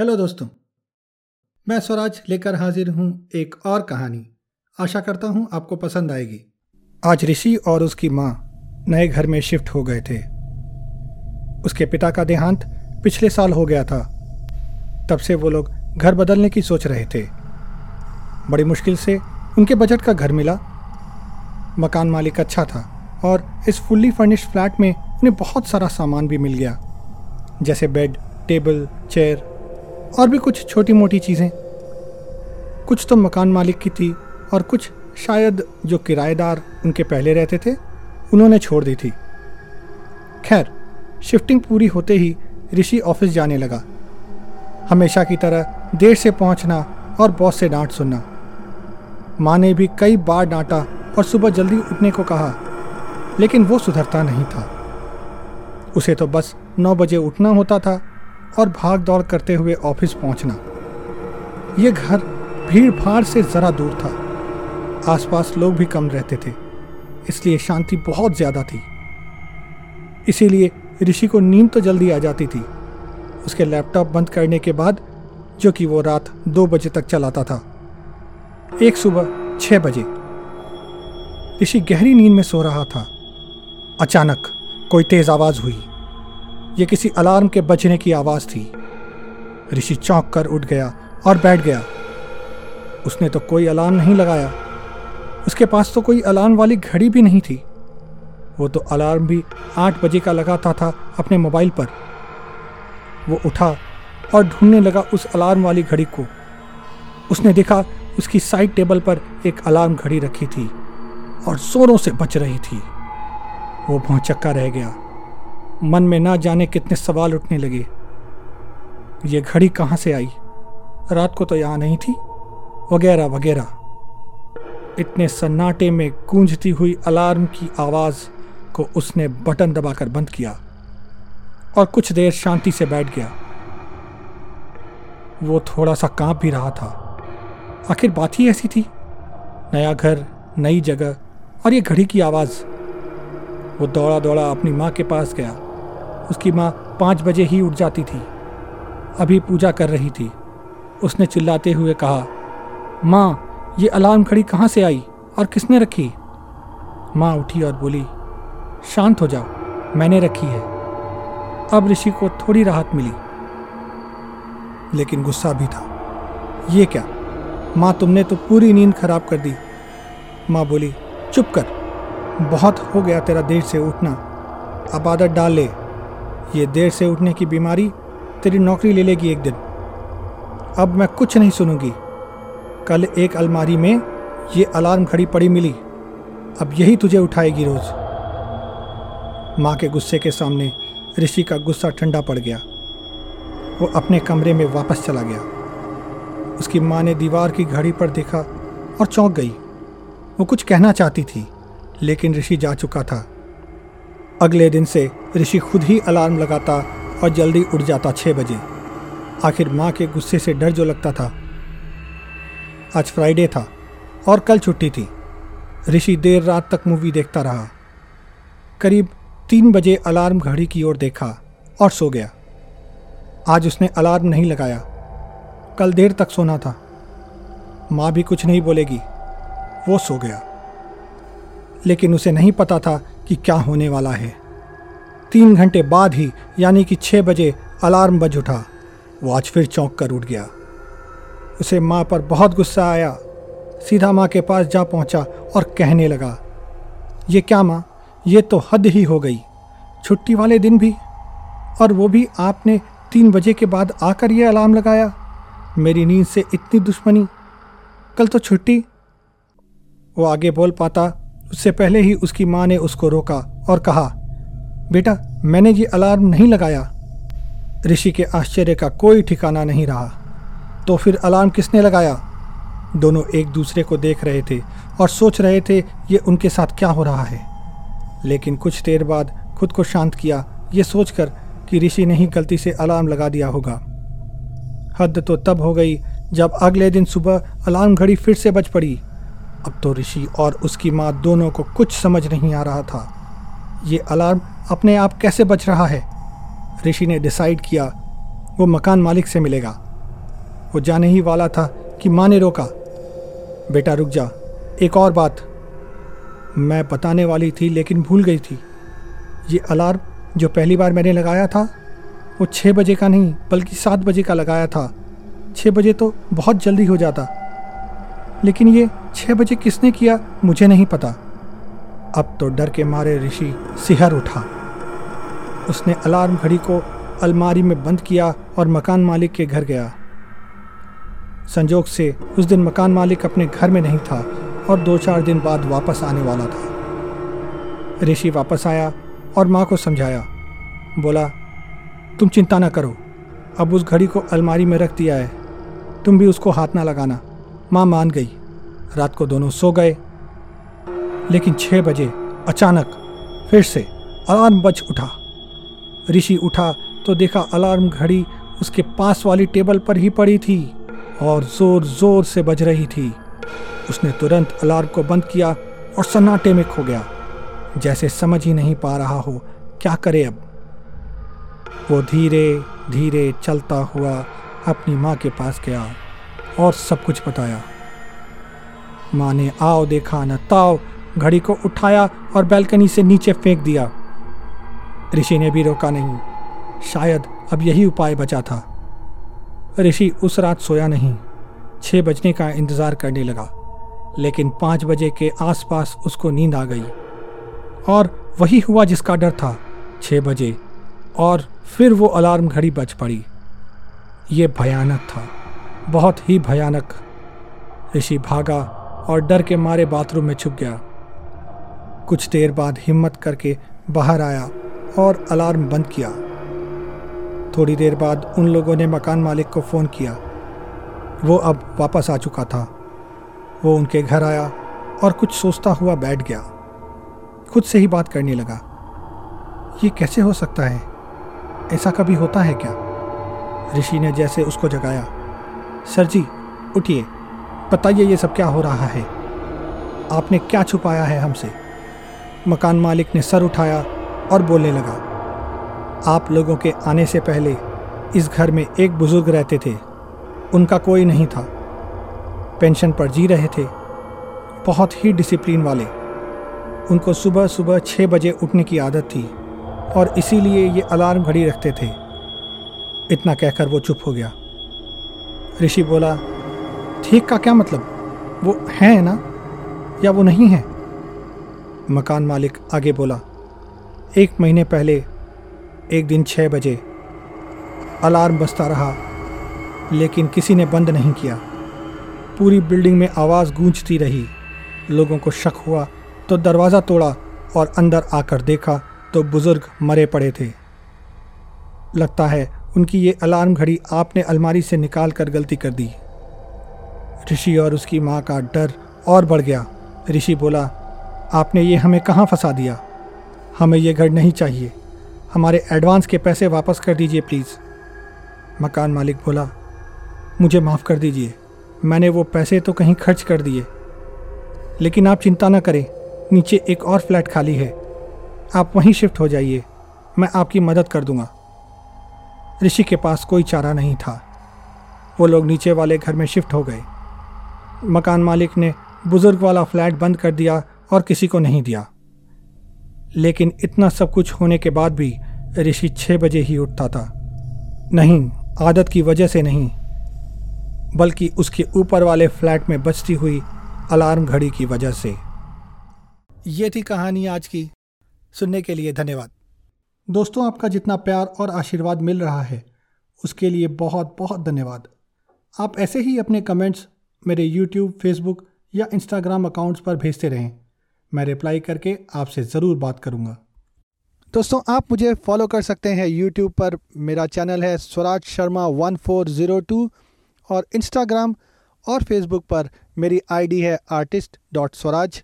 Hello दोस्तों, मैं स्वराज लेकर हाजिर हूँ एक और कहानी। आशा करता हूँ आपको पसंद आएगी। आज ऋषि और उसकी माँ नए घर में शिफ्ट हो गए थे। उसके पिता का देहांत पिछले साल हो गया था। तब से वो लोग घर बदलने की सोच रहे थे। बड़ी मुश्किल से उनके बजट का घर मिला। मकान मालिक अच्छा था और इस फुल्ली फर्निश्ड फ्लैट में उन्हें बहुत सारा सामान भी मिल गया, जैसे बेड, टेबल, चेयर और भी कुछ छोटी मोटी चीज़ें। कुछ तो मकान मालिक की थी और कुछ शायद जो किराएदार उनके पहले रहते थे उन्होंने छोड़ दी थी। खैर, शिफ्टिंग पूरी होते ही ऋषि ऑफिस जाने लगा। हमेशा की तरह देर से पहुंचना और बॉस से डांट सुनना। माँ ने भी कई बार डांटा और सुबह जल्दी उठने को कहा, लेकिन वो सुधरता नहीं था। उसे तो बस 9 बजे उठना होता था और भाग दौड़ करते हुए ऑफिस पहुंचना। ये घर भीड़ भाड़ से ज़रा दूर था। आसपास लोग भी कम रहते थे, इसलिए शांति बहुत ज़्यादा थी। इसीलिए ऋषि को नींद तो जल्दी आ जाती थी। उसके लैपटॉप बंद करने के बाद, जो कि वो रात 2 बजे तक चलाता था, एक सुबह 6 बजे ऋषि गहरी नींद में सो रहा था। अचानक कोई तेज़ आवाज़ हुई। ये किसी अलार्म के बजने की आवाज़ थी। ऋषि चौंक कर उठ गया और बैठ गया। उसने तो कोई अलार्म नहीं लगाया। उसके पास तो कोई अलार्म वाली घड़ी भी नहीं थी। वो तो अलार्म भी 8 बजे का लगाता था अपने मोबाइल पर। वो उठा और ढूंढने लगा उस अलार्म वाली घड़ी को। उसने देखा उसकी साइड टेबल पर एक अलार्म घड़ी रखी थी और ज़ोरों से बज रही थी। वो भौंचक्का रह गया। मन में ना जाने कितने सवाल उठने लगे। ये घड़ी कहाँ से आई? रात को तो यहाँ नहीं थी, वगैरह वगैरह। इतने सन्नाटे में गूंजती हुई अलार्म की आवाज़ को उसने बटन दबाकर बंद किया और कुछ देर शांति से बैठ गया। वो थोड़ा सा कांप भी रहा था। आखिर बात ही ऐसी थी, नया घर, नई जगह और ये घड़ी की आवाज़। वो दौड़ा दौड़ा अपनी माँ के पास गया। उसकी माँ 5 बजे ही उठ जाती थी। अभी पूजा कर रही थी। उसने चिल्लाते हुए कहा, माँ, ये अलार्म घड़ी कहाँ से आई और किसने रखी? माँ उठी और बोली, शांत हो जाओ, मैंने रखी है। अब ऋषि को थोड़ी राहत मिली, लेकिन गुस्सा भी था। ये क्या माँ, तुमने तो पूरी नींद खराब कर दी। माँ बोली, चुप कर, बहुत हो गया तेरा देर से उठना। अब आदत डाल ले। ये देर से उठने की बीमारी तेरी नौकरी ले लेगी एक दिन। अब मैं कुछ नहीं सुनूंगी। कल एक अलमारी में ये अलार्म घड़ी पड़ी मिली, अब यही तुझे उठाएगी रोज़। माँ के गुस्से के सामने ऋषि का गुस्सा ठंडा पड़ गया। वो अपने कमरे में वापस चला गया। उसकी माँ ने दीवार की घड़ी पर देखा और चौंक गई। वो कुछ कहना चाहती थी, लेकिन ऋषि जा चुका था। अगले दिन से ऋषि खुद ही अलार्म लगाता और जल्दी उठ जाता 6 बजे। आखिर माँ के गुस्से से डर जो लगता था। आज फ्राइडे था और कल छुट्टी थी। ऋषि देर रात तक मूवी देखता रहा। करीब 3 बजे अलार्म घड़ी की ओर देखा और सो गया। आज उसने अलार्म नहीं लगाया। कल देर तक सोना था। माँ भी कुछ नहीं बोलेगी। वो सो गया, लेकिन उसे नहीं पता था कि क्या होने वाला है। 3 घंटे बाद ही, यानी कि 6 बजे अलार्म बज उठा। वो आज फिर चौंक कर उठ गया। उसे माँ पर बहुत गुस्सा आया। सीधा माँ के पास जा पहुँचा और कहने लगा, ये क्या माँ, ये तो हद ही हो गई। छुट्टी वाले दिन भी, और वो भी आपने 3 बजे के बाद आकर ये अलार्म लगाया। मेरी नींद से इतनी दुश्मनी। कल तो छुट्टी। वो आगे बोल पाता उससे पहले ही उसकी माँ ने उसको रोका और कहा, बेटा, मैंने ये अलार्म नहीं लगाया। ऋषि के आश्चर्य का कोई ठिकाना नहीं रहा। तो फिर अलार्म किसने लगाया? दोनों एक दूसरे को देख रहे थे और सोच रहे थे ये उनके साथ क्या हो रहा है। लेकिन कुछ देर बाद खुद को शांत किया, ये सोचकर कि ऋषि ने ही गलती से अलार्म लगा दिया होगा। हद तो तब हो गई जब अगले दिन सुबह अलार्म घड़ी फिर से बज पड़ी। अब तो ऋषि और उसकी माँ दोनों को कुछ समझ नहीं आ रहा था। ये अलार्म अपने आप कैसे बज रहा है? ऋषि ने डिसाइड किया वो मकान मालिक से मिलेगा। वो जाने ही वाला था कि माँ ने रोका। बेटा रुक जा, एक और बात मैं बताने वाली थी लेकिन भूल गई थी। ये अलार्म जो पहली बार मैंने लगाया था वो 6 बजे का नहीं बल्कि 7 बजे का लगाया था। 6 बजे तो बहुत जल्दी हो जाता, लेकिन ये 6 बजे किसने किया मुझे नहीं पता। अब तो डर के मारे ऋषि सिहर उठा। उसने अलार्म घड़ी को अलमारी में बंद किया और मकान मालिक के घर गया। संजोग से उस दिन मकान मालिक अपने घर में नहीं था और 2-4 दिन बाद वापस आने वाला था। ऋषि वापस आया और माँ को समझाया। बोला, तुम चिंता ना करो, अब उस घड़ी को अलमारी में रख दिया है, तुम भी उसको हाथ ना लगाना। माँ मान गई। रात को दोनों सो गए, लेकिन 6 बजे अचानक फिर से अलार्म बज उठा। ऋषि उठा तो देखा अलार्म घड़ी उसके पास वाली टेबल पर ही पड़ी थी और ज़ोर ज़ोर से बज रही थी। उसने तुरंत अलार्म को बंद किया और सन्नाटे में खो गया, जैसे समझ ही नहीं पा रहा हो क्या करे। अब वो धीरे धीरे चलता हुआ अपनी माँ के पास गया और सब कुछ बताया। माँ ने आओ देखा न ताओ, घड़ी को उठाया और बैल्कनी से नीचे फेंक दिया। ऋषि ने भी रोका नहीं। शायद अब यही उपाय बचा था। ऋषि उस रात सोया नहीं, 6 बजने का इंतज़ार करने लगा, लेकिन 5 बजे के आसपास उसको नींद आ गई और वही हुआ जिसका डर था, 6 बजे और फिर वो अलार्म घड़ी बज पड़ी। ये भयानक था, बहुत ही भयानक। ऋषि भागा और डर के मारे बाथरूम में छुप गया। कुछ देर बाद हिम्मत करके बाहर आया और अलार्म बंद किया। थोड़ी देर बाद उन लोगों ने मकान मालिक को फ़ोन किया। वो अब वापस आ चुका था। वो उनके घर आया और कुछ सोचता हुआ बैठ गया। खुद से ही बात करने लगा, ये कैसे हो सकता है? ऐसा कभी होता है क्या? ऋषि ने जैसे उसको जगाया, सर जी उठिए, बताइए ये सब क्या हो रहा है? आपने क्या छुपाया है हमसे? मकान मालिक ने सर उठाया और बोलने लगा, आप लोगों के आने से पहले इस घर में एक बुज़ुर्ग रहते थे, उनका कोई नहीं था, पेंशन पर जी रहे थे, बहुत ही डिसिप्लिन वाले। उनको सुबह सुबह 6 बजे उठने की आदत थी और इसीलिए ये अलार्म घड़ी रखते थे। इतना कहकर वो चुप हो गया। ऋषि बोला, ठीक का क्या मतलब? वो हैं ना या वो नहीं हैं? मकान मालिक आगे बोला, 1 महीने पहले एक दिन 6 बजे अलार्म बजता रहा, लेकिन किसी ने बंद नहीं किया। पूरी बिल्डिंग में आवाज़ गूंजती रही। लोगों को शक हुआ तो दरवाज़ा तोड़ा और अंदर आकर देखा तो बुज़ुर्ग मरे पड़े थे। लगता है उनकी ये अलार्म घड़ी आपने अलमारी से निकाल कर गलती कर दी। ऋषि और उसकी माँ का डर और बढ़ गया। ऋषि बोला, आपने ये हमें कहाँ फंसा दिया? हमें ये घर नहीं चाहिए, हमारे एडवांस के पैसे वापस कर दीजिए प्लीज़। मकान मालिक बोला, मुझे माफ़ कर दीजिए, मैंने वो पैसे तो कहीं खर्च कर दिए, लेकिन आप चिंता ना करें, नीचे एक और फ्लैट खाली है, आप वहीं शिफ्ट हो जाइए, मैं आपकी मदद कर दूंगा। ऋषि के पास कोई चारा नहीं था। वो लोग नीचे वाले घर में शिफ्ट हो गए। मकान मालिक ने बुज़ुर्ग वाला फ्लैट बंद कर दिया और किसी को नहीं दिया। लेकिन इतना सब कुछ होने के बाद भी ऋषि 6 बजे ही उठता था। नहीं, आदत की वजह से नहीं, बल्कि उसके ऊपर वाले फ्लैट में बजती हुई अलार्म घड़ी की वजह से। ये थी कहानी आज की। सुनने के लिए धन्यवाद। दोस्तों, आपका जितना प्यार और आशीर्वाद मिल रहा है उसके लिए बहुत बहुत धन्यवाद। आप ऐसे ही अपने कमेंट्स मेरे YouTube, Facebook या Instagram अकाउंट्स पर भेजते रहें। मैं रिप्लाई करके आपसे ज़रूर बात करूँगा। दोस्तों, आप मुझे फॉलो कर सकते हैं। YouTube पर मेरा चैनल है स्वराज शर्मा 1402 और Instagram और Facebook पर मेरी ID है artist.swaraj।